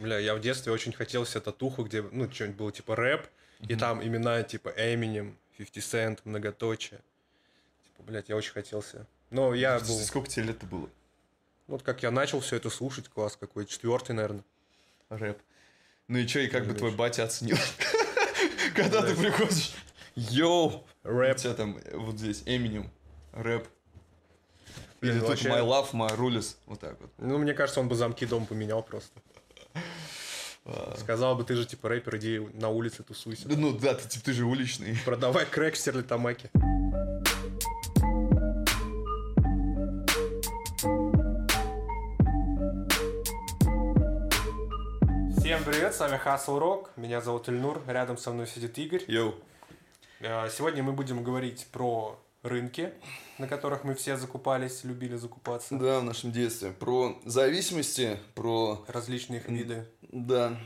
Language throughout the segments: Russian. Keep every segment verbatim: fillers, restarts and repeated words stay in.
Бля, я в детстве очень хотел себе татуху, где, ну, что-нибудь было типа рэп, mm-hmm. и там имена типа Eminem, пятьдесят Cent, многоточие. Типа, блядь, я очень хотел себе. Но я был... Сколько тебе лет было? Вот как я начал все это слушать, класс какой, четвертый, наверное. Рэп. Ну и чё, и как бы твой батя оценил? Когда ты приходишь, йоу, рэп. У тебя там вот здесь Eminem, рэп. Или тут My Love, My Rules, вот так вот. Ну, мне кажется, он бы замки дома поменял просто. Сказал бы, ты же типа рэпер, иди на улице тусуйся. Ну да, ты типа ты же уличный. Продавай крэк в Стерлитамаке. Всем привет, с вами Хасл Рок, меня зовут Ильнур, рядом со мной сидит Игорь. Йоу. Сегодня мы будем говорить про рынки, на которых мы все закупались, любили закупаться. Да, в нашем детстве. Про зависимости, про... различные их виды. Да.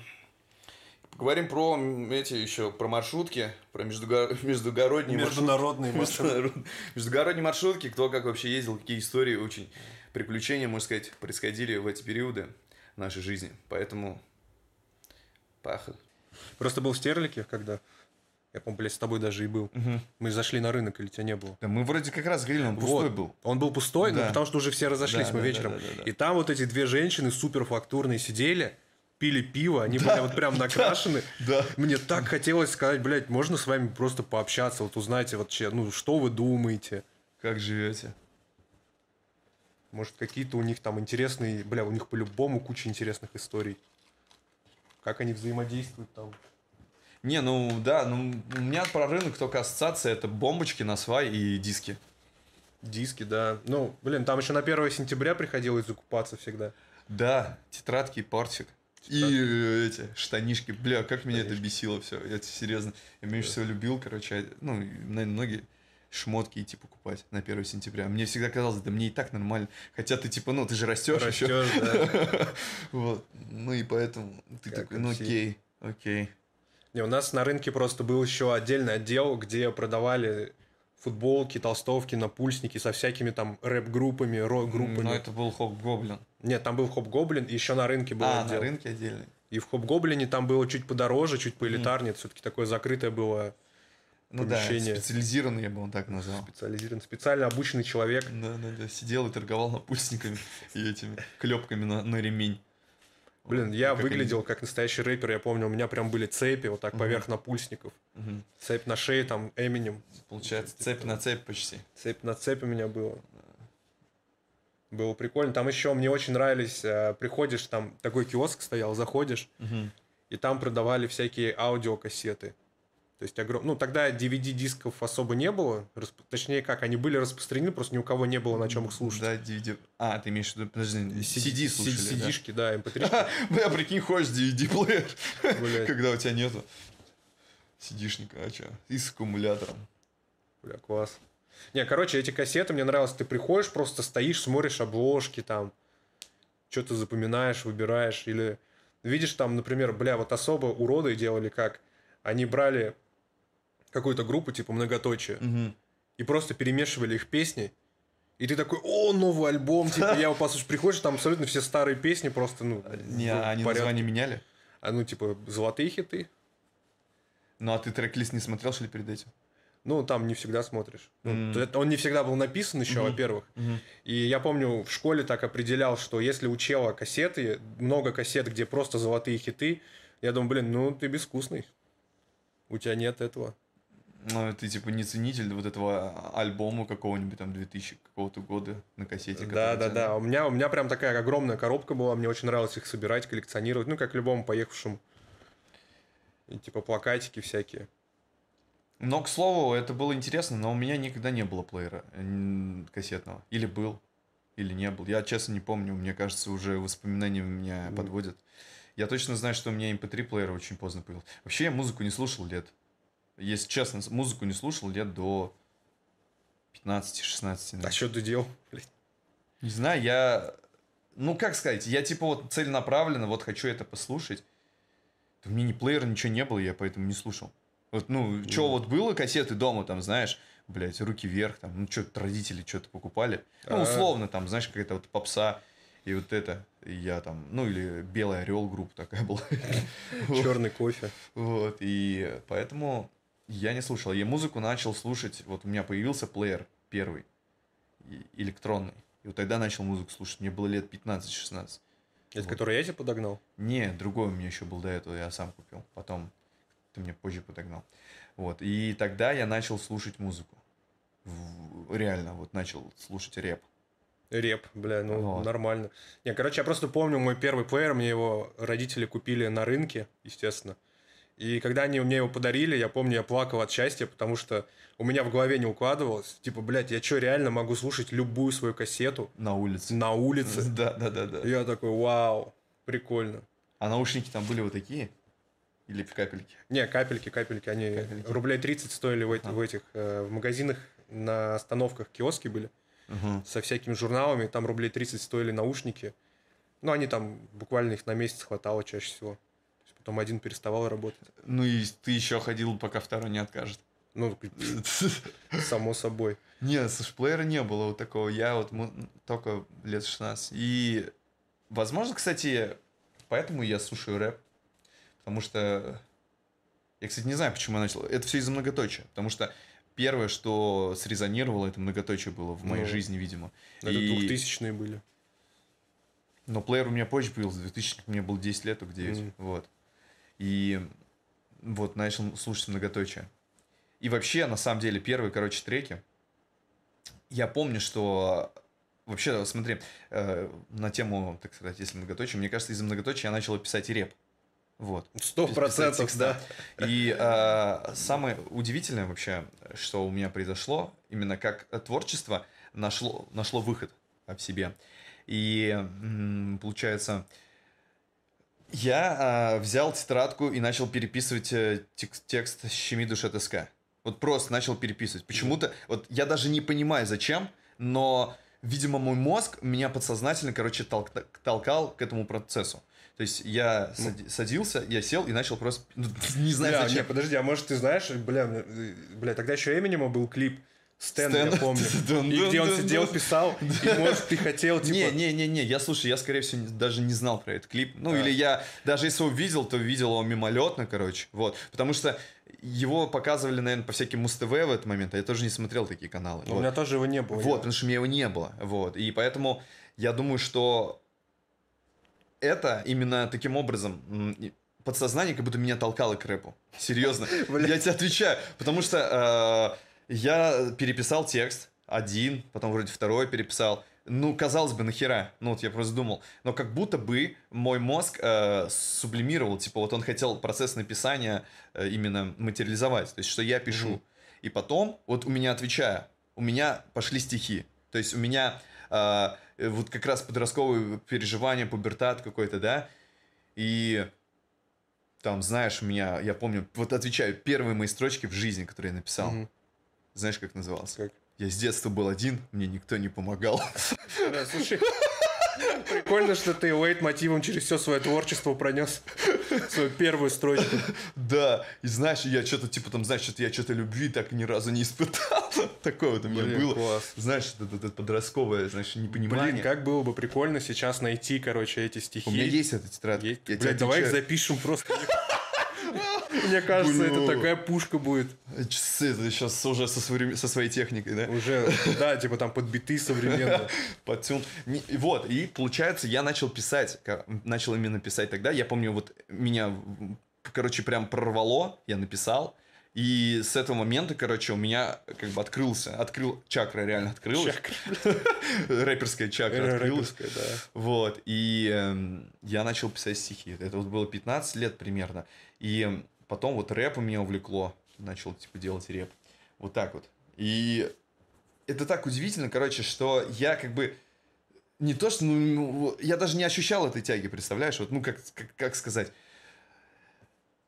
Поговорим про эти еще, про маршрутки, про междуго... междугородние Международные маршрутки. Международные. Междугородние маршрутки, кто как вообще ездил, какие истории, очень приключения, можно сказать, происходили в эти периоды нашей жизни. Поэтому... Пахло. Просто был в Стерлике, когда, я помню, блядь, с тобой даже и был. Угу. Мы зашли на рынок, или тебя не было? Да, мы вроде как раз говорили, он пустой вот. был. Он был пустой, да. но потому что уже все разошлись, да, мы да, вечером. Да, да, да, да. И там вот эти две женщины суперфактурные сидели, пили пиво, они да, были вот прям накрашены. Да, да. Мне так хотелось сказать, блядь, можно с вами просто пообщаться, вот узнайте вообще, ну что вы думаете? Как живете? Может, какие-то у них там интересные, бля, у них по-любому куча интересных историй. Как они взаимодействуют там? Не, ну да, ну у меня про рынок только ассоциация, это бомбочки на свай и диски. Диски, да. Ну, блин, там еще на первое сентября приходилось закупаться всегда. Да, тетрадки, портик. Тетрадки. И эти штанишки. Бля, как штанишки. Меня это бесило все. Я серьезно, я меньше да. всего любил, короче, ну, наверное, многие... шмотки идти покупать на первое сентября. Мне всегда казалось, да мне и так нормально. Хотя ты типа, ну, ты же растешь еще. Да. Вот. Ну и поэтому ты как такой, ну окей, окей. Не, у нас на рынке просто был еще отдельный отдел, где продавали футболки, толстовки, напульсники со всякими там рэп-группами, рок-группами. Но это был Хоп-Гоблин. Нет, там был Хоп-Гоблин, и еще на рынке был а, отдел. А, на рынке отдельный. И в Хоп-Гоблине там было чуть подороже, чуть поэлитарнее. Mm. Все-таки такое закрытое было... Ну помещение. Да, специализированный, я бы он так назвал. Специализированный, специально обученный человек. Да, да, да, сидел и торговал напульсниками и этими клепками на, на ремень. Блин, вот, я как выглядел они... как настоящий рэпер, я помню, у меня прям были цепи вот так угу. поверх напульсников. Угу. Цепь на шее, там, Eminem. Получается, цепь там. на цепь почти. Цепь на цепь у меня было. Да. Было прикольно. Там еще мне очень нравились, приходишь, там такой киоск стоял, заходишь, угу. и там продавали всякие аудиокассеты. То есть огром... Ну, тогда ди ви ди-дисков особо не было. Расп... Точнее, как, они были распространены, просто ни у кого не было на чем их слушать. Да, ди ви ди... А, ты имеешь в виду... Подожди, си ди слушали, си ди, да? си ди-шки, да, эм пэ три. Бля, прикинь, хочешь ди ви ди-плеер, когда у тебя нету си ди-шника, а чё? И с аккумулятором. Бля, класс. Не, короче, эти кассеты мне нравилось. Ты приходишь, просто стоишь, смотришь обложки там, что-то запоминаешь, выбираешь. Или видишь там, например, бля, вот особо уроды делали как. Они брали... какую-то группу, типа многоточие, угу. и просто перемешивали их песни, и ты такой, о, новый альбом, типа, я его послушаю, приходишь, там абсолютно все старые песни просто, ну, не, они название меняли? А, ну, типа, золотые хиты. Ну, а ты трек-лист не смотрел, что ли, перед этим? Ну, там не всегда смотришь. Mm. Ну, он не всегда был написан еще, mm-hmm. во-первых. Mm-hmm. И я помню, в школе так определял, что если у чела кассеты, много кассет, где просто золотые хиты, я думаю, блин, ну, ты безвкусный. У тебя нет этого. Ну, ты, типа, не ценитель вот этого альбома какого-нибудь, там, двухтысячного какого-то года на кассете. Да-да-да, у меня, у меня прям такая огромная коробка была, мне очень нравилось их собирать, коллекционировать, ну, как любому поехавшему. И, типа, плакатики всякие. Но, к слову, это было интересно, но у меня никогда не было плеера кассетного. Или был, или не был. Я, честно, не помню, мне кажется, уже воспоминания меня mm. подводят. Я точно знаю, что у меня эм пэ три-плеер очень поздно появился. Вообще, я музыку не слушал лет... Если честно, музыку не слушал лет до пятнадцати-шестнадцати. А что ты делал, блядь? Не знаю, я... Ну, как сказать, я типа вот целенаправленно, вот хочу это послушать. У меня ни плеера, ничего не было, я поэтому не слушал. Вот, ну, mm. что вот было, кассеты дома, там, знаешь, блядь, руки вверх, там, ну, что-то родители что-то покупали. Ну, условно, там, знаешь, какая-то вот попса. И вот это, и я там, ну, или Белый Орел группа такая была. Черный кофе. Вот, и поэтому я не слушал. Я музыку начал слушать, вот у меня появился плеер первый, электронный. И вот тогда начал музыку слушать, мне было лет пятнадцать-шестнадцать. Это вот. Который я тебе подогнал? Не, другой у меня еще был до этого, я сам купил. Потом ты мне позже подогнал. Вот. И тогда я начал слушать музыку. В... Реально, вот начал слушать рэп. Реп, бля, ну вот. Нормально. Не, короче, я просто помню мой первый плеер, мне его родители купили на рынке, естественно. И когда они мне его подарили, я помню, я плакал от счастья, потому что у меня в голове не укладывалось. Типа, блядь, я что, реально могу слушать любую свою кассету? На улице. На улице. Да, да, да, да. Я такой, вау, прикольно. А наушники там были вот такие? Или капельки? Не, капельки, капельки. Они капельки. Рублей тридцать стоили в, а. в этих, в магазинах, на остановках киоски были. Угу. Со всякими журналами. Там рублей тридцать стоили наушники. Ну, они там, буквально их на месяц хватало чаще всего. Потом один переставал работать. Ну и ты еще ходил, пока второй не откажет. Ну, само собой. Нет, слушай, плеера не было вот такого. Я вот только лет шестнадцать. И, возможно, кстати, поэтому я слушаю рэп. Потому что... Я, кстати, не знаю, почему я начал. Это все из-за многоточия. Потому что первое, что срезонировало, это многоточие было в моей ну, жизни, видимо. Это и... двухтысячные были. Но плеер у меня позже появился. В двухтысячных мне было десять лет, только девять. Mm. Вот. И вот начал слушать многоточие. И вообще, на самом деле, первые, короче, треки. Я помню, что... Вообще, смотри, э, на тему, так сказать, если многоточие, мне кажется, из-за многоточия я начал писать и рэп. Вот. Сто процентов, да. И э, самое удивительное вообще, что у меня произошло, именно как творчество нашло, нашло выход в себе. И, получается... Я э, взял тетрадку и начал переписывать э, текст, текст «Щеми души» ТСК. Вот просто начал переписывать. Почему-то, вот я даже не понимаю, зачем, но, видимо, мой мозг меня подсознательно, короче, тол- толкал к этому процессу. То есть я сад- садился, я сел и начал просто... Не знаю, зачем. Не, подожди, а может, ты знаешь, бля, бля, тогда еще Эминема был клип. Стэн, Стэн, я помню. И где он сидел, писал, и, может, ты хотел, типа... Не-не-не, я, слушай, я, скорее всего, даже не знал про этот клип. Ну, а. Или я, даже если увидел, то видел его мимолетно, короче. Вот, потому что его показывали, наверное, по всяким Муз-ТВ в этот момент, а я тоже не смотрел такие каналы. Вот. У меня тоже его не было. Вот, я... потому что у меня его не было. Вот, и поэтому я думаю, что это именно таким образом... Подсознание как будто меня толкало к рэпу. Серьезно. Я тебе отвечаю, потому что... Я переписал текст один, потом вроде второй переписал. Ну, казалось бы, нахера? Ну, вот я просто думал. Но как будто бы мой мозг э, сублимировал. Типа вот он хотел процесс написания э, именно материализовать. То есть, что я пишу. Mm-hmm. И потом, вот у меня, отвечая, у меня пошли стихи. То есть, у меня э, вот как раз подростковые переживания, пубертат какой-то, да? И... Там, знаешь, у меня, я помню, вот отвечаю, первые мои строчки в жизни, которые я написал. Mm-hmm. Знаешь, как назывался? Как? Я с детства был один, мне никто не помогал. Да, слушай, прикольно, что ты лейтмотивом через все свое творчество пронес свою первую строчку. Да, и знаешь, я что-то типа там, знаешь, что-то я что-то любви так ни разу не испытал. Такое вот у меня блин, было. Класс. Знаешь, это, это подростковое, знаешь, непонимание. Блин, как было бы прикольно сейчас найти, короче, эти стихи. У меня есть эта тетрадка. Есть. Блин, отвечаю... давай их запишем просто... Мне кажется, блин, это такая пушка будет. Часы сейчас уже со, свори... со своей техникой, да? Уже, да, типа там под биты современные. Под тюн. Вот, и получается, я начал писать. Начал именно писать тогда. Я помню, вот меня, короче, прям прорвало. Я написал. И с этого момента, короче, у меня как бы открылся. Открыл... Чакра реально открылась. Рэперская чакра открылась. Вот, и я начал писать стихи. Это вот было пятнадцать лет примерно. И... Потом вот рэп у меня увлекло. Начал, типа, делать рэп. Вот так вот. И это так удивительно, короче, что я как бы... Не то, что... Ну, я даже не ощущал этой тяги, представляешь? Вот, ну, как, как, как сказать...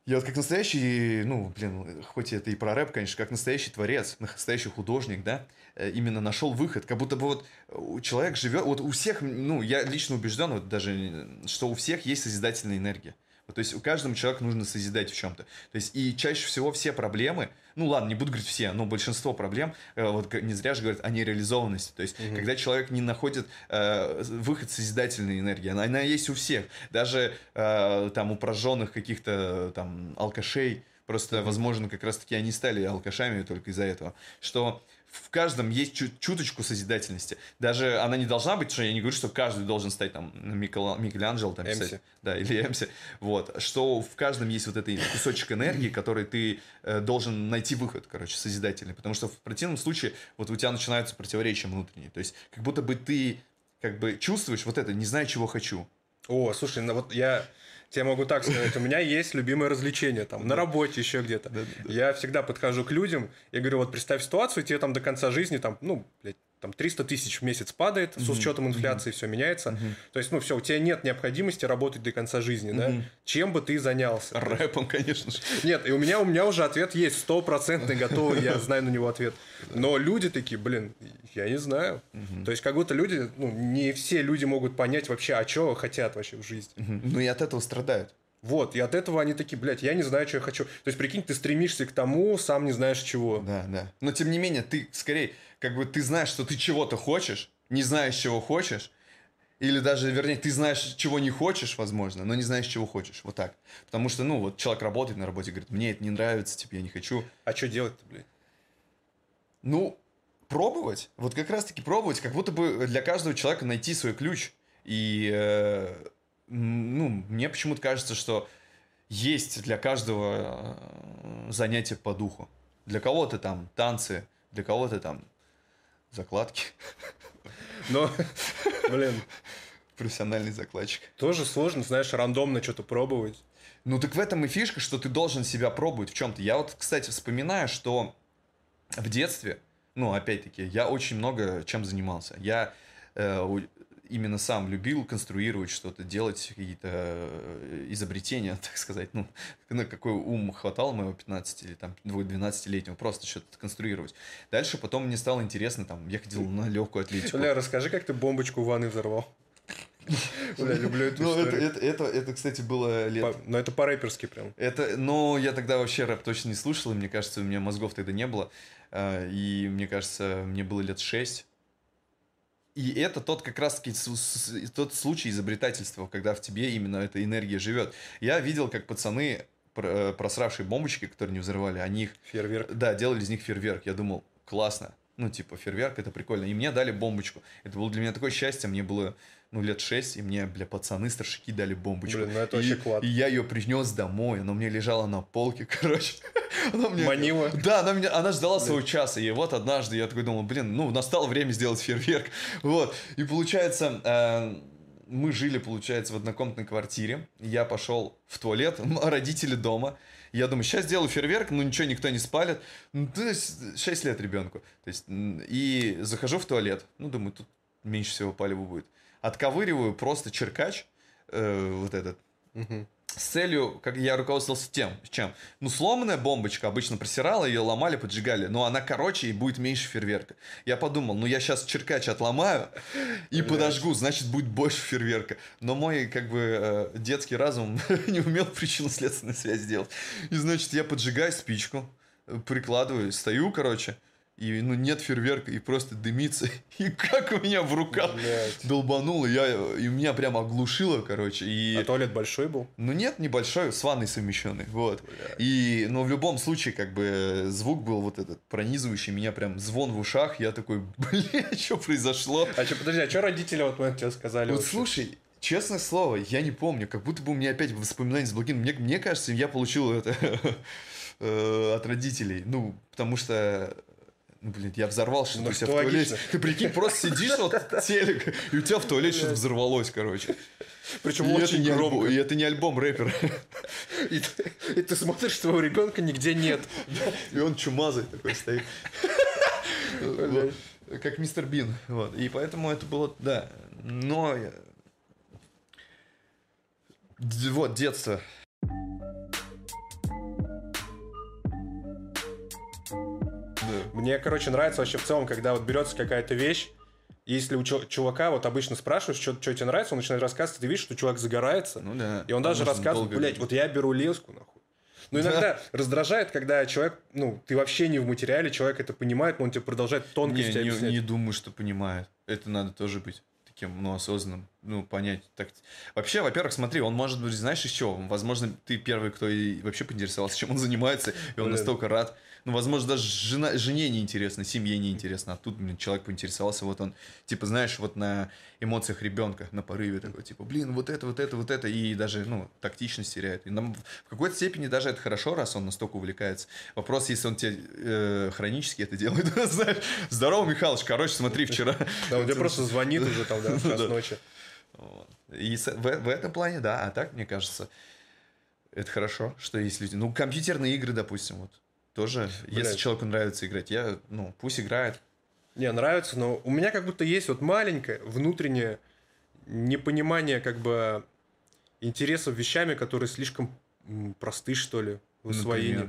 Я вот как настоящий... Ну, блин, хоть это и про рэп, конечно, как настоящий творец, настоящий художник, да, именно нашел выход. Как будто бы вот человек живет... Вот у всех... Ну, я лично убежден, вот даже, что у всех есть созидательная энергия. То есть у каждому человеку нужно созидать в чем-то. То есть и чаще всего все проблемы, ну ладно, не буду говорить все, но большинство проблем, вот не зря же говорят о нереализованности. То есть угу. когда человек не находит э, выход созидательной энергии, она, она есть у всех. Даже э, там у прожженных каких-то там алкашей, просто, возможно, как раз-таки они стали алкашами только из-за этого, что в каждом есть чу- чуточку созидательности. Даже она не должна быть, что я не говорю, что каждый должен стать там Микела- Микеланджело, там, писать, да, или Эмси, вот, что в каждом есть вот этот кусочек энергии, который ты э, должен найти выход, короче, созидательный, потому что в противном случае вот у тебя начинаются противоречия внутренние, то есть как будто бы ты как бы чувствуешь вот это, не знаю, чего хочу. О, слушай, ну вот я... Я могу так сказать, у меня есть любимое развлечение, там, да. на работе еще где-то. Да, да, да. Я всегда подхожу к людям и говорю, вот представь ситуацию, тебе там до конца жизни, там, ну, блядь, там триста тысяч в месяц падает, mm-hmm. с учетом инфляции mm-hmm. все меняется. Mm-hmm. То есть, ну, все, у тебя нет необходимости работать до конца жизни, mm-hmm. да? Чем бы ты занялся? Рэпом, конечно же. Нет, и у меня, у меня уже ответ есть, стопроцентный готовый, я знаю на него ответ. Но люди такие, блин, я не знаю. Mm-hmm. То есть, как будто люди, ну, не все люди могут понять вообще, а чего хотят вообще в жизни. Mm-hmm. Ну, и от этого страдают. Вот, и от этого они такие, блядь, я не знаю, что я хочу. То есть, прикинь, ты стремишься к тому, сам не знаешь чего. Да, да. Но, тем не менее, ты, скорее, как бы, ты знаешь, что ты чего-то хочешь, не знаешь, чего хочешь, или даже, вернее, ты знаешь, чего не хочешь, возможно, но не знаешь, чего хочешь, вот так. Потому что, ну, вот человек работает на работе, говорит, мне это не нравится, типа, я не хочу. А что делать-то, блядь? Ну, пробовать. Вот как раз-таки пробовать, как будто бы для каждого человека найти свой ключ. И... Э- Ну, мне почему-то кажется, что есть для каждого занятие по духу. Для кого-то там танцы, для кого-то там закладки. Но, блин, профессиональный закладчик. Тоже сложно, знаешь, рандомно что-то пробовать. Ну, так в этом и фишка, что ты должен себя пробовать в чем-то. Я вот, кстати, вспоминаю, что в детстве, ну, опять-таки, я очень много чем занимался. Я... Э, именно сам любил конструировать что-то, делать какие-то изобретения, так сказать. Ну, на какой ум хватало моего пятнадцати или там двенадцатилетнего, просто что-то конструировать. Дальше потом мне стало интересно, там, я ходил на легкую атлетику. Бля, расскажи, как ты бомбочку в ванной взорвал. Бля, люблю эту историю. Это, кстати, было лет... Но это по-рэперски прям. Ну, я тогда вообще рэп точно не слушал, и мне кажется, у меня мозгов тогда не было. И мне кажется, мне было лет шесть. И это тот как раз-таки тот случай изобретательства, когда в тебе именно эта энергия живет. Я видел, как пацаны, просравшие бомбочки, которые не взрывали, они их... Фейерверк. Да, делали из них фейерверк. Я думал, классно. Ну, типа, фейерверк, это прикольно. И мне дали бомбочку. Это было для меня такое счастье. Мне было, ну, лет шесть, и мне, бля, пацаны, старшики дали бомбочку. Блин, ну это и, вообще клад. И я ее принес домой. Она у меня лежала на полке, короче. Она мне... Манила. Да, она, меня... она ждала своего часа. И вот однажды я такой думал, блин, ну, настало время сделать фейерверк. Вот. И получается... Э... Мы жили, получается, в однокомнатной квартире. Я пошел в туалет, родители дома. Я думаю, сейчас сделаю фейерверк, но ничего, никто не спалит. Ну, то есть, шесть лет ребенку. То есть, и захожу в туалет. Ну, думаю, тут меньше всего палево будет. Отковыриваю просто черкач, э, вот этот, угу. с целью, как я руководствовался тем, чем. Ну, сломанная бомбочка, обычно просирала, ее ломали, поджигали. Но она короче и будет меньше фейерверка. Я подумал, ну я сейчас черкач отломаю и Блять. подожгу, значит будет больше фейерверка. Но мой, как бы, детский разум не умел причинно-следственной связи делать. И значит я поджигаю спичку, прикладываю, стою, короче. И, ну, нет фейерверка, и просто дымится. И как у меня в руках Блять. долбануло, я, и меня прям оглушило, короче. И... А туалет большой был? Ну, нет, небольшой, с ванной совмещенный, вот. Блять. И, но ну, в любом случае, как бы, звук был вот этот пронизывающий, меня прям звон в ушах, я такой, блядь, что произошло? А что, подожди, а что родители вот мы тебе сказали? Вот вообще? Слушай... Честное слово, я не помню, как будто бы у меня опять воспоминания с блокин. Мне, мне кажется, я получил это от родителей. Ну, потому что... Ну, блин, я взорвал что-то у себя в туалете. Ты прикинь, просто сидишь вот в телек, и у тебя в туалете что-то взорвалось, короче. Причем очень громко. И это не альбом рэпера. И ты смотришь, твоего ребенка нигде нет. И он чумазый такой стоит. Как мистер Бин. И поэтому это было... Да, но... Вот, детство. Мне, короче, нравится вообще в целом, когда вот берется какая-то вещь, Если у чувака вот обычно спрашиваешь, что тебе нравится, он начинает рассказывать, ты видишь, что чувак загорается, ну, да. и он даже рассказывает, блядь, вот я беру леску, нахуй. Ну, иногда да. раздражает, когда человек, ну, ты вообще не в материале, человек это понимает, но он тебе продолжает тонкости объяснять. Не, не думаю, что понимает. Это надо тоже быть таким, ну, осознанным, ну, понять. Так... Вообще, во-первых, смотри, он может быть, знаешь, из чего? Возможно, ты первый, кто и вообще поинтересовался, чем он занимается, и он Блин. настолько рад. Ну, возможно, даже жена, жене неинтересно, семье неинтересно. А тут, блин, человек поинтересовался, вот он, типа, знаешь, вот на эмоциях ребенка, на порыве такой, типа, блин, вот это, вот это, вот это, и даже, ну, тактичность теряет. И нам в какой-то степени даже это хорошо, раз он настолько увлекается. Вопрос, если он тебе э, хронически это делает, знаешь. Здорово, Михалыч, короче, смотри, вчера. Да, он тебе просто звонит уже там, да, в час ночи. И в этом плане, да, а так, мне кажется, это хорошо, что есть люди. Ну, компьютерные игры, допустим, вот. Тоже, Блядь. если человеку нравится играть, я, ну, пусть играет. Не, нравится, но у меня как будто есть вот маленькое внутреннее непонимание как бы интересов вещами, которые слишком просты, что ли, в освоении.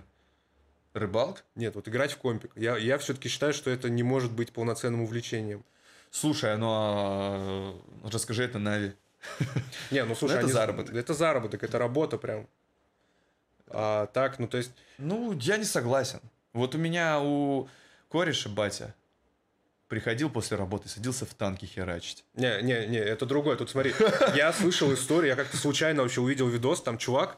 Рыбалка? Нет, вот играть в компик. Я, я все-таки считаю, что это не может быть полноценным увлечением. Слушай, ну, а... расскажи это Нави. Не, ну, слушай, это заработок. Это заработок, это работа прям. А, так, ну то есть... Ну, я не согласен. Вот у меня у кореша батя приходил после работы, садился в танки херачить. Не-не-не, это другое. Тут смотри, я слышал историю, я как-то случайно вообще увидел видос, там чувак,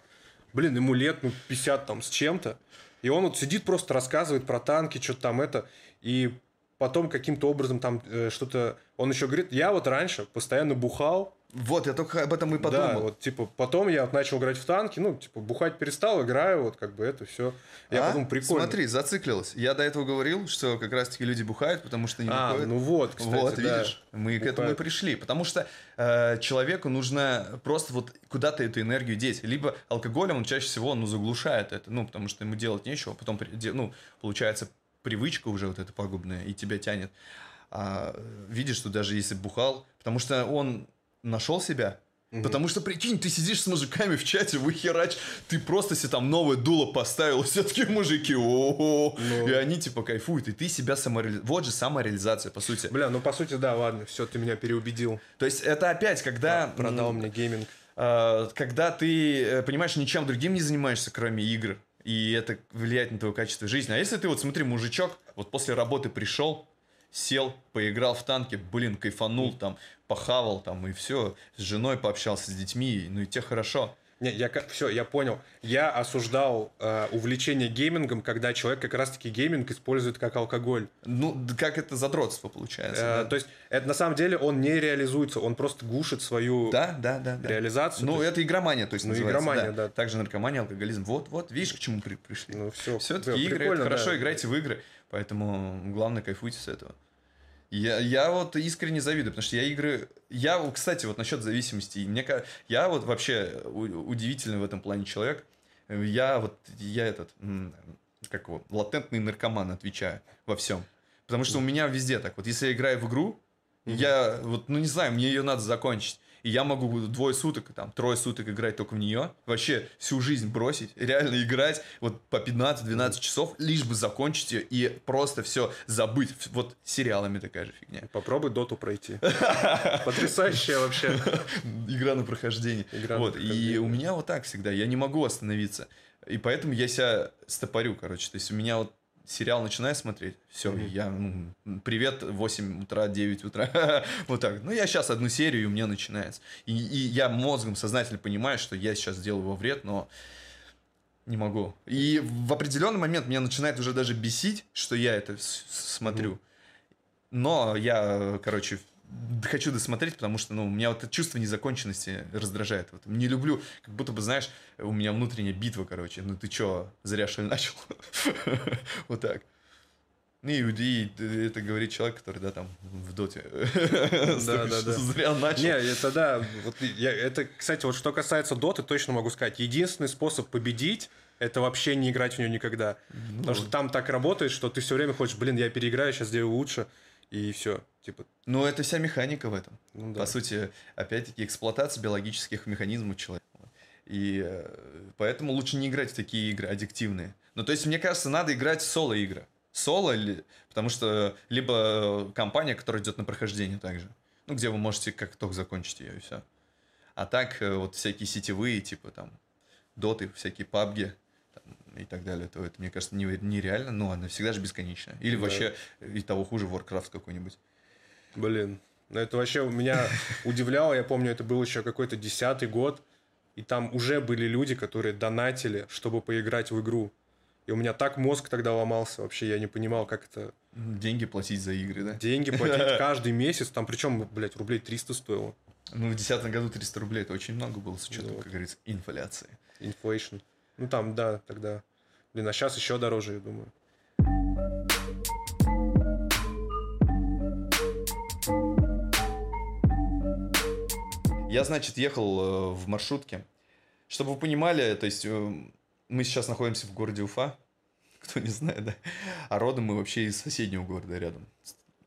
блин, ему лет, ну, пятьдесят там с чем-то, и он вот сидит просто рассказывает про танки, что-то там это, и потом каким-то образом там э, что-то... Он еще говорит, я вот раньше постоянно бухал. Вот, я только об этом и подумал. Да, вот, типа, потом я вот начал играть в танки, ну, типа, бухать перестал, играю, вот, как бы, это все. Я а? подумал, прикольно. Смотри, зациклилось. Я до этого говорил, что как раз-таки люди бухают, потому что не а, бухают. ну вот, кстати, Вот, да, видишь, мы бухают. к этому и пришли. Потому что э, человеку нужно просто вот куда-то эту энергию деть. Либо алкоголем он чаще всего, ну, заглушает это, ну, потому что ему делать нечего, потом, ну, получается, привычка уже вот эта пагубная, и тебя тянет. А, видишь, что даже если бухал, потому что он... Нашел себя? Угу. Потому что, прикинь, ты сидишь с мужиками в чате, вы херач, ты просто себе там новое дуло поставил, все-таки мужики, о-о-о, ну... и они типа кайфуют, и ты себя самореализуешь. Вот же самореализация, по сути. Бля, ну по сути, да, ладно, все, ты меня переубедил. То есть это опять, когда... Да, продал мне гейминг. Когда ты, понимаешь, ничем другим не занимаешься, кроме игр, и это влияет на твое качество жизни. А если ты, вот смотри, мужичок, вот после работы пришел, сел, поиграл в танки, блин, кайфанул, там, похавал, там, и все, с женой пообщался, с детьми, ну, и тебе хорошо. Не, я все, я понял. Я осуждал э, увлечение геймингом, когда человек как раз-таки гейминг использует как алкоголь. Ну, как это задротство получается. Э, да? То есть, это на самом деле он не реализуется, он просто гушит свою да, да, да, реализацию. Да. Ну, есть... это игромания, то есть, ну, называется. Игромания, да. да. Также наркомания, алкоголизм. Вот, вот, видишь, к чему при- пришли. Ну, все. Все-таки игры, это хорошо, да. играйте в игры, поэтому, главное, кайфуйте с этого. Я, я вот искренне завидую, потому что я игры... Я, кстати, вот насчет зависимости. Мне, я вот вообще удивительный в этом плане человек. Я вот, я этот, как его, латентный наркоман, отвечаю во всем. Потому что у меня везде так. Вот если я играю в игру, mm-hmm. я вот, ну не знаю, мне ее надо закончить. И я могу двое суток, там, трое суток играть только в нее. Вообще всю жизнь бросить, реально играть вот по пятнадцать-двенадцать часов, лишь бы закончить ее и просто все забыть. Вот с сериалами такая же фигня. Попробуй доту пройти. Потрясающая вообще. Игра на прохождение. Вот, и у меня вот так всегда. Я не могу остановиться. И поэтому я себя стопорю, короче. То есть у меня вот сериал начинаю смотреть, все, mm-hmm. я, ну, привет, восемь утра, девять утра, вот так. Ну, я сейчас одну серию, и у меня начинается. И, и я мозгом сознательно понимаю, что я сейчас делаю во вред, но не могу. И в определенный момент меня начинает уже даже бесить, что я это с- смотрю. Mm-hmm. Но я, короче, хочу досмотреть, потому что, ну, у меня вот это чувство незаконченности раздражает. Вот, не люблю, как будто бы, знаешь, у меня внутренняя битва, короче. Ну ты чё, зря что ли начал? Вот так. Ну и это говорит человек, который, да, там, в доте. Да, да, да. Зря начал. Не, это да. Это, кстати, вот что касается доты, точно могу сказать. Единственный способ победить — это вообще не играть в нее никогда. Потому что там так работает, что ты все время хочешь, блин, я переиграю, сейчас сделаю лучше. И все, типа. Ну, это вся механика в этом. Ну, да. По сути, опять-таки, эксплуатация биологических механизмов человека. И поэтому лучше не играть в такие игры аддиктивные. Ну, то есть, мне кажется, надо играть в соло-игры. соло, потому что либо компания, которая идет на прохождение также, ну, где вы можете как только закончить ее и все. А так вот всякие сетевые, типа там доты, всякие пабги и так далее, то это, мне кажется, нереально, но она всегда же бесконечная. Или да. вообще и того хуже Warcraft какой-нибудь. Блин, ну это вообще меня удивляло, я помню, это был еще какой-то десятый год, и там уже были люди, которые донатили, чтобы поиграть в игру. И у меня так мозг тогда ломался вообще, я не понимал, как это... Деньги платить за игры, да? Деньги платить каждый месяц, там причем, блядь, рублей триста стоило. Ну, в десятом году триста рублей, это очень много было, с учетом, вот. Как говорится, инфляции. Инфлейшн. Ну там, да, тогда. Блин, а сейчас еще дороже, я думаю. Я, значит, ехал в маршрутке. Чтобы вы понимали, то есть мы сейчас находимся в городе Уфа, кто не знает, да? А родом мы вообще из соседнего города рядом.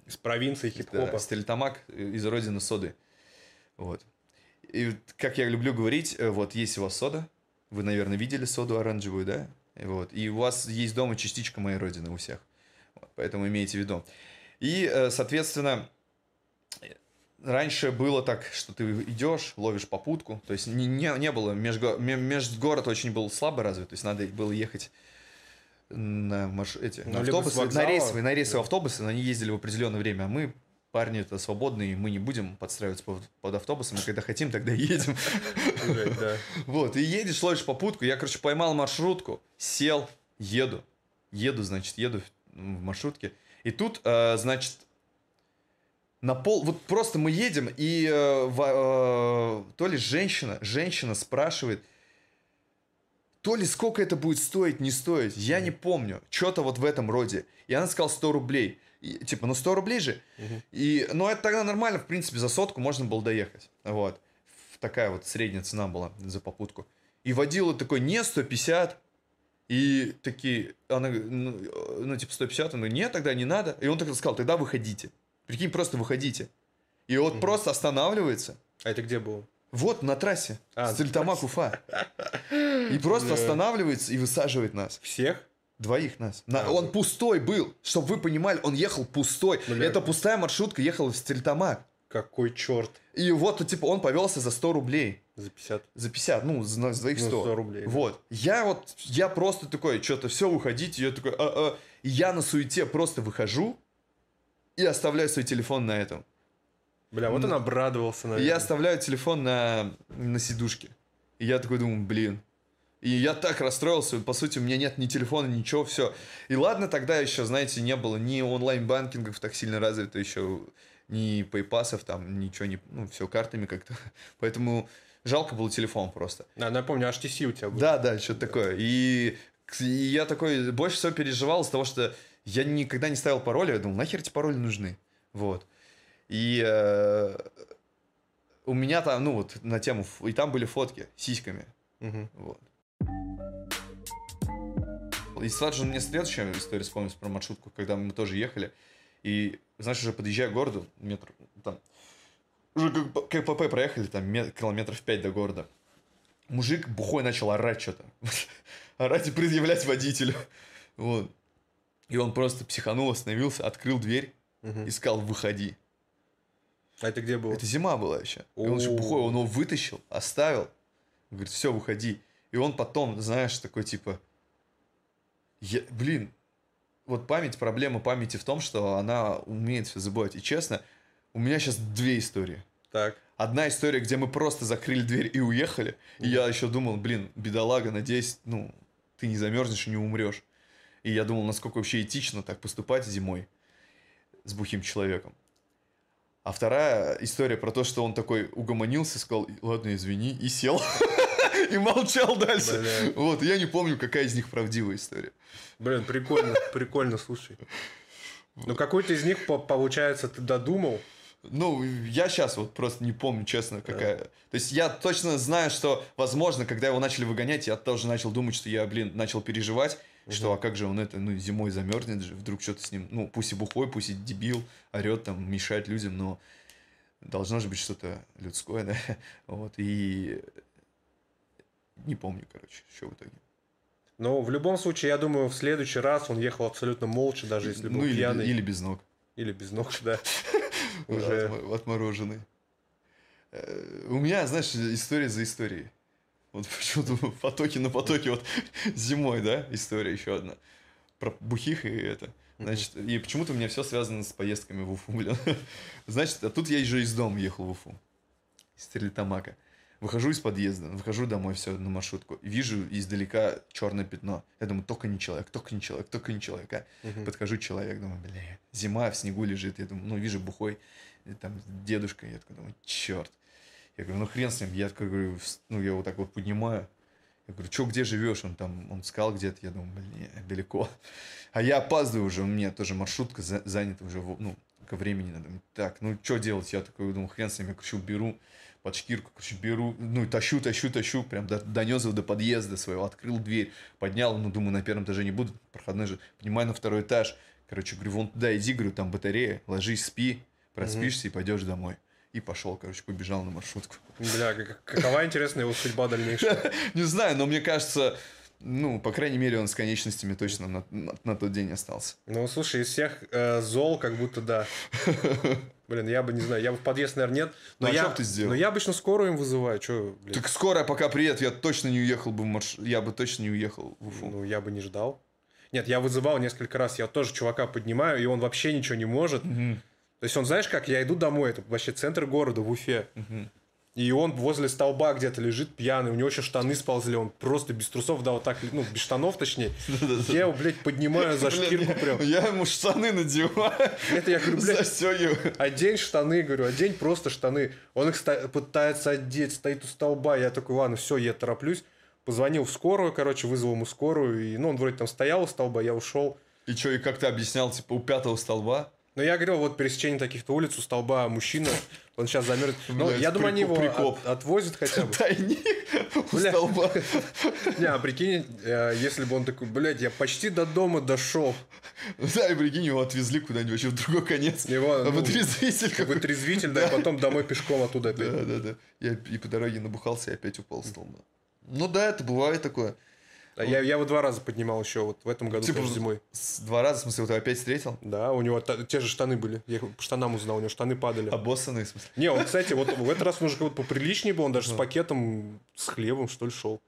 Из провинции хип-хопа. Да, Стерлитамак, из родины соды. Вот. И как я люблю говорить, вот есть у вас сода. Вы, наверное, видели соду оранжевую, да? Вот. И у вас есть дома частичка моей родины у всех. Вот. Поэтому имейте в виду. И, соответственно, раньше было так, что ты идешь, ловишь попутку. То есть не, не, не было, межго... межгород очень был слабо развит. То есть надо было ехать на, марш... Эти, на автобусы, на рейсовые, на рейсовые да. автобусы. Но они ездили в определенное время. А мы... Парни-то свободные, мы не будем подстраиваться под, под автобусом, мы когда хотим, тогда едем. Вот, и едешь, ловишь попутку. Я, короче, поймал маршрутку, сел, еду. Еду, значит, еду в маршрутке. И тут, значит, на пол... Вот просто мы едем, и то ли женщина, женщина спрашивает, то ли сколько это будет стоить, не стоить, я не помню. Что-то вот в этом роде. И она сказала сто рублей. И, типа, ну сто рублей же. Uh-huh. И, ну, это тогда нормально, в принципе, за сотку можно было доехать. Вот. Такая вот средняя цена была за попутку. И водила такой, не, сто пятьдесят. И такие, она, ну, ну типа, сто пятьдесят. Она, нет, тогда не надо. И он так сказал, тогда выходите. Прикинь, просто выходите. И вот uh-huh. просто останавливается. А это где было? Вот, на трассе. А, Стерлитамак, Уфа. И просто останавливается и высаживает нас. Всех? Двоих нас. На, а, он да. пустой был. Чтобы вы понимали, он ехал пустой. Бля. Это пустая маршрутка ехала в Стерлитамак. Какой черт. И вот, типа, он повелся за сто рублей. За пятьдесят. За пятьдесят, ну, за, за двоих сто. Ну, сто рублей. Вот. Да. Я вот, я просто такой, что-то все, уходите. Я такой, а-а. И я на суете просто выхожу и оставляю свой телефон на этом. Бля, вот на... он обрадовался, наверное. Я оставляю телефон на, на сидушке. И я такой думаю, блин. И я так расстроился, по сути, у меня нет ни телефона, ничего, все. И ладно, тогда еще, знаете, не было ни онлайн-банкингов так сильно развито еще, ни пейпасов там, ничего, не, ну, все картами как-то. Поэтому жалко был телефон просто. Да, напомню, эйч ти си у тебя был. Да, да, что-то да. такое. И, и я такой больше всего переживал из того, что я никогда не ставил пароли, я думал, нахер эти пароли нужны, вот. И... Э, у меня там, ну вот, на тему, и там были фотки с сиськами, угу. вот. И сразу же мне следующая история вспомнилась про маршрутку, когда мы тоже ехали. И, знаешь, уже подъезжая к городу, метр, там, уже как КПП проехали, там, мет, километров пять до города. Мужик бухой начал орать что-то. Орать и предъявлять водителю. Вот. И он просто психанул, остановился, открыл дверь и сказал, выходи. А это где было? Это зима была еще. И он же бухой, он его вытащил, оставил. Говорит, все, выходи. И он потом, знаешь, такой, типа... Я, блин, вот память, проблема памяти в том, что она умеет все забывать. И честно, у меня сейчас две истории. Так. Одна история, где мы просто закрыли дверь и уехали. Mm. И я еще думал, блин, бедолага, надеюсь, ну, ты не замерзнешь и не умрешь. И я думал, насколько вообще этично так поступать зимой с бухим человеком. А вторая история про то, что он такой угомонился, сказал, ладно, извини, и сел. И молчал дальше. Блин. Вот, я не помню, какая из них правдивая история. Блин, прикольно, прикольно, слушай. Ну, какой-то из них, получается, ты додумал. Ну, я сейчас вот просто не помню, честно, какая. Да. То есть я точно знаю, что, возможно, когда его начали выгонять, я тоже начал думать, что я, блин, начал переживать, угу. что, а как же он это, ну, зимой замерзнет же, вдруг что-то с ним, ну, пусть и бухой, пусть и дебил, орет там, мешает людям, но должно же быть что-то людское, да, вот, и... Не помню, короче, что в итоге. Но в любом случае, я думаю, в следующий раз он ехал абсолютно молча, даже если был ну, или, пьяный. Или без ног. Или без ног, да. Уже отмороженный. У меня, знаешь, история за историей. Вот почему-то потоки на потоке, вот зимой, да, история еще одна. Про бухих и это. Значит, и почему-то у меня все связано с поездками в Уфу, блин. Значит, а тут я уже из дома ехал в Уфу. Из Стерлитамака. Выхожу из подъезда, выхожу домой, все, на маршрутку. Вижу издалека черное пятно. Я думаю, только не человек, только не человек, только не человек. А? Угу. Подхожу человек, думаю, бля, зима, в снегу лежит. Я думаю, ну, вижу бухой, там, дедушка. Я такой думаю, черт. Я говорю, ну, хрен с ним. Я такой говорю, ну, я вот так вот поднимаю. Я говорю, что, где живешь? Он там, он сказал где-то. Я думаю, блин, далеко. А я опаздываю уже, у меня тоже маршрутка за, занята уже, ну, ко времени надо. Так, ну, что делать? Я такой думаю, хрен с ним, я кричу, беру. Под шкирку, короче, беру, ну, тащу, тащу, тащу, прям до, донес его до подъезда своего, открыл дверь, поднял, ну, думаю, на первом этаже не буду, проходной же, поднимаю на второй этаж, короче, говорю, вон туда иди, говорю, там батарея, ложись, спи, проспишься mm-hmm. и пойдешь домой. И пошел, короче, побежал на маршрутку. Бля, какова интересная его судьба дальнейшая? Не знаю, но мне кажется... Ну, по крайней мере, он с конечностями точно на, на, на тот день остался. Ну, слушай, из всех э, зол как будто да. Блин, я бы не знаю, я бы в подъезд, наверное, нет. Но ну, я, а что ты сделал? Но я обычно скорую им вызываю. Че, блин? Так скорая пока приедет, я точно не уехал бы в марш... Я бы точно не уехал в Уфу. Ну, я бы не ждал. Нет, я вызывал несколько раз, я тоже чувака поднимаю, и он вообще ничего не может. Угу. То есть он, знаешь как, я иду домой, это вообще центр города в Уфе. Угу. И он возле столба где-то лежит пьяный, у него еще штаны сползли, он просто без трусов, да, вот так, ну, без штанов точнее. Я его, блядь, поднимаю за шкирку прям. Я ему штаны надеваю. Это я говорю, блядь, одень штаны, говорю, одень просто штаны. Он их пытается одеть, стоит у столба, я такой, ладно, все, я тороплюсь. Позвонил в скорую, короче, вызвал ему скорую, и, ну, он вроде там стоял у столба, я ушел. И что, и как ты объяснял, типа, у пятого столба? Ну, я говорил, вот пересечение таких-то улиц, у столба мужчина, он сейчас замерз. Ну, я думаю, они его от, отвозят хотя бы. Тайник у столба. Не, а прикинь, если бы он такой, блядь, я почти до дома дошел. Да, и прикинь, его отвезли куда-нибудь вообще в другой конец. Его, ну, отрезвитель. Как бы отрезвитель, да, и потом домой пешком оттуда опять. Да, да, да. Я и по дороге набухался, и опять упал с столба. Ну да, это бывает такое. А я, я его два раза поднимал еще вот в этом году, типа, зимой. Два раза, в смысле, вот его опять встретил? Да, у него та, те же штаны были. Я по штанам узнал, у него штаны падали. Обоссанные, в смысле? Не, он, кстати, вот в этот раз он уже как будто поприличнее был, он даже с пакетом, с хлебом, что ли, шел.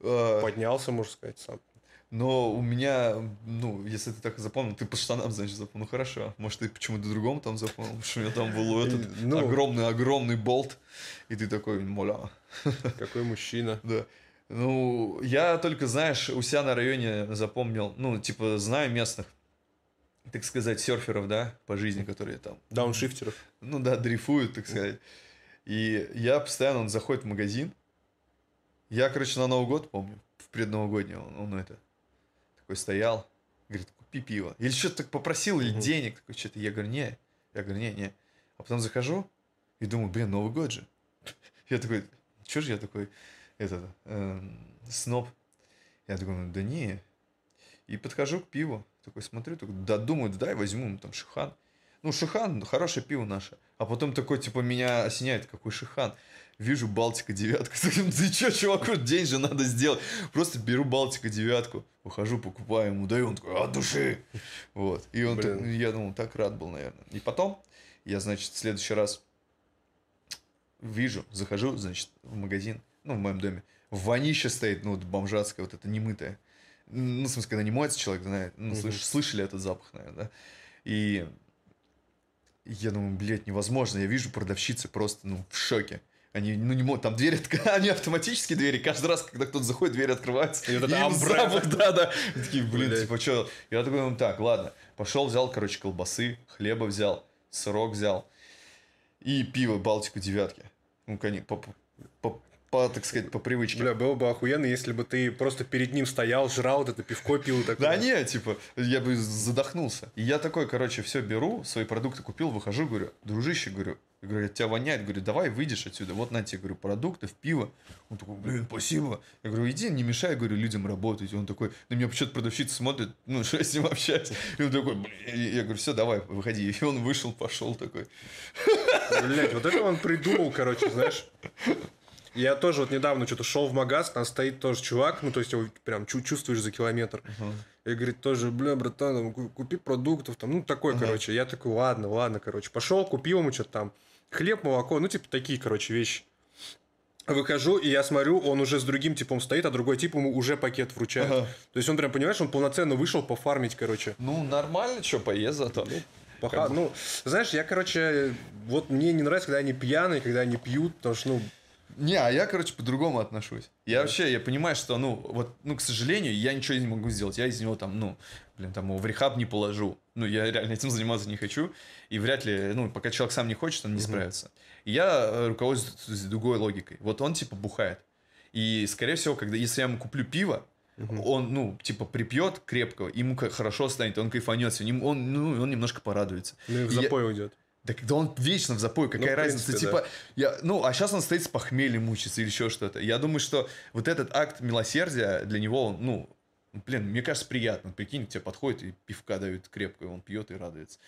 Поднялся, можно сказать, сам. Но у меня, ну, если ты так запомнил, ты по штанам, значит, запомнил. Ну, хорошо. Может, ты почему-то другому там запомнил, потому что у меня там был этот огромный-огромный болт, и ты такой, моля. Какой мужчина. Да. Ну, я только, знаешь, у себя на районе запомнил, ну, типа, знаю местных, так сказать, серферов, да, по жизни, которые там... Дауншифтеров. Ну да, дрейфуют, так сказать. И я постоянно, он заходит в магазин. Я, короче, на Новый год, помню, в предновогодний он, он это, такой стоял, говорит, купи пиво. Или что-то так попросил, или денег, такой, что-то. Я говорю, не, я говорю, не, не. А потом захожу и думаю, блин, Новый год же. Я такой, что же я такой... этот э, сноб. Я такой, ну да не. И подхожу к пиву. Такой смотрю, такой, да думаю, да я возьму, ну там Шихан. Ну Шихан, хорошее пиво наше. А потом такой, типа, меня осеняет, какой Шихан. Вижу Балтика-девятка. Ты чё, чувак, день же надо сделать. Просто беру Балтика-девятку, ухожу, покупаю ему, даю, он такой, от души. Вот. И он, так, я думал, так рад был, наверное. И потом, я, значит, в следующий раз вижу, захожу, значит, в магазин. Ну, в моем доме. Вонище стоит, ну, вот бомжатская, вот эта немытая. Ну, в смысле, когда не моется человек, знает. Ну, слыш, mm-hmm. слышали этот запах, наверное, да? И я думаю, блядь, невозможно. Я вижу продавщицы просто, ну, в шоке. Они, ну, не могут, там двери, они автоматические двери. Каждый раз, когда кто-то заходит, двери открываются. И вот это амбра. Да, да. И такие, блин, блядь. Типа, что? Я такой, ну, так, ладно. Пошел, взял, короче, колбасы, хлеба взял, сырок взял. И пиво Балтику девятки. Ну, конечно, по... По, так сказать, по привычке. Бля, было бы охуенно, если бы ты просто перед ним стоял, жрал вот это пивко, пил такое. Да не, типа, я бы задохнулся. И я такой, короче, все беру, свои продукты купил, выхожу, говорю, дружище, говорю, говорю, тебя воняет, говорю, давай выйдешь отсюда, вот на тебе, говорю, продуктов, пиво. Он такой, блин, спасибо. Я говорю, иди, не мешай, говорю, людям работать. И он такой, на меня почему-то продавщица смотрит, ну, что я с ним общаюсь. И он такой, блин, я говорю, все, давай, выходи. И он вышел, пошел такой. Блять, вот это он придумал, короче, знаешь. Я тоже вот недавно что-то шел в магаз, там стоит тоже чувак, ну, то есть его прям чувствуешь за километр. Uh-huh. И говорит тоже, бля, братан, купи продуктов, там, ну, такой, uh-huh. короче. Я такой, ладно, ладно, короче. Пошел, купил ему что-то там, хлеб, молоко, ну, типа, такие, короче, вещи. Выхожу, и я смотрю, он уже с другим типом стоит, а другой тип ему уже пакет вручает. Ага. То есть он прям, понимаешь, он полноценно вышел пофармить, короче. Ну, нормально, что, поесть зато. Ну, Поха... ну, знаешь, я, короче, вот мне не нравится, когда они пьяные, когда они пьют, потому что, ну... Не, а я, короче, по-другому отношусь. Я да. вообще, я понимаю, что, ну, вот, ну, к сожалению, я ничего не могу сделать. Я из него там, ну, блин, там его в рехаб не положу. Ну, я реально этим заниматься не хочу. И вряд ли, ну, пока человек сам не хочет, он не угу. справится. И я руководствуюсь другой логикой. Вот он, типа, бухает. И, скорее всего, когда, если я ему куплю пиво, угу. он, ну, типа, припьет крепкого, ему хорошо станет, он кайфанется, он, ну, он немножко порадуется. Ну, и в запой я... уйдет. Да когда он вечно в запой, какая ну, разница? Принципе, типа, да. я, ну, а сейчас он стоит с похмелья мучиться или еще что-то. Я думаю, что вот этот акт милосердия для него, он, ну, блин, мне кажется, приятно. Прикинь, к тебе подходит и пивка дают крепкое, он пьет и радуется.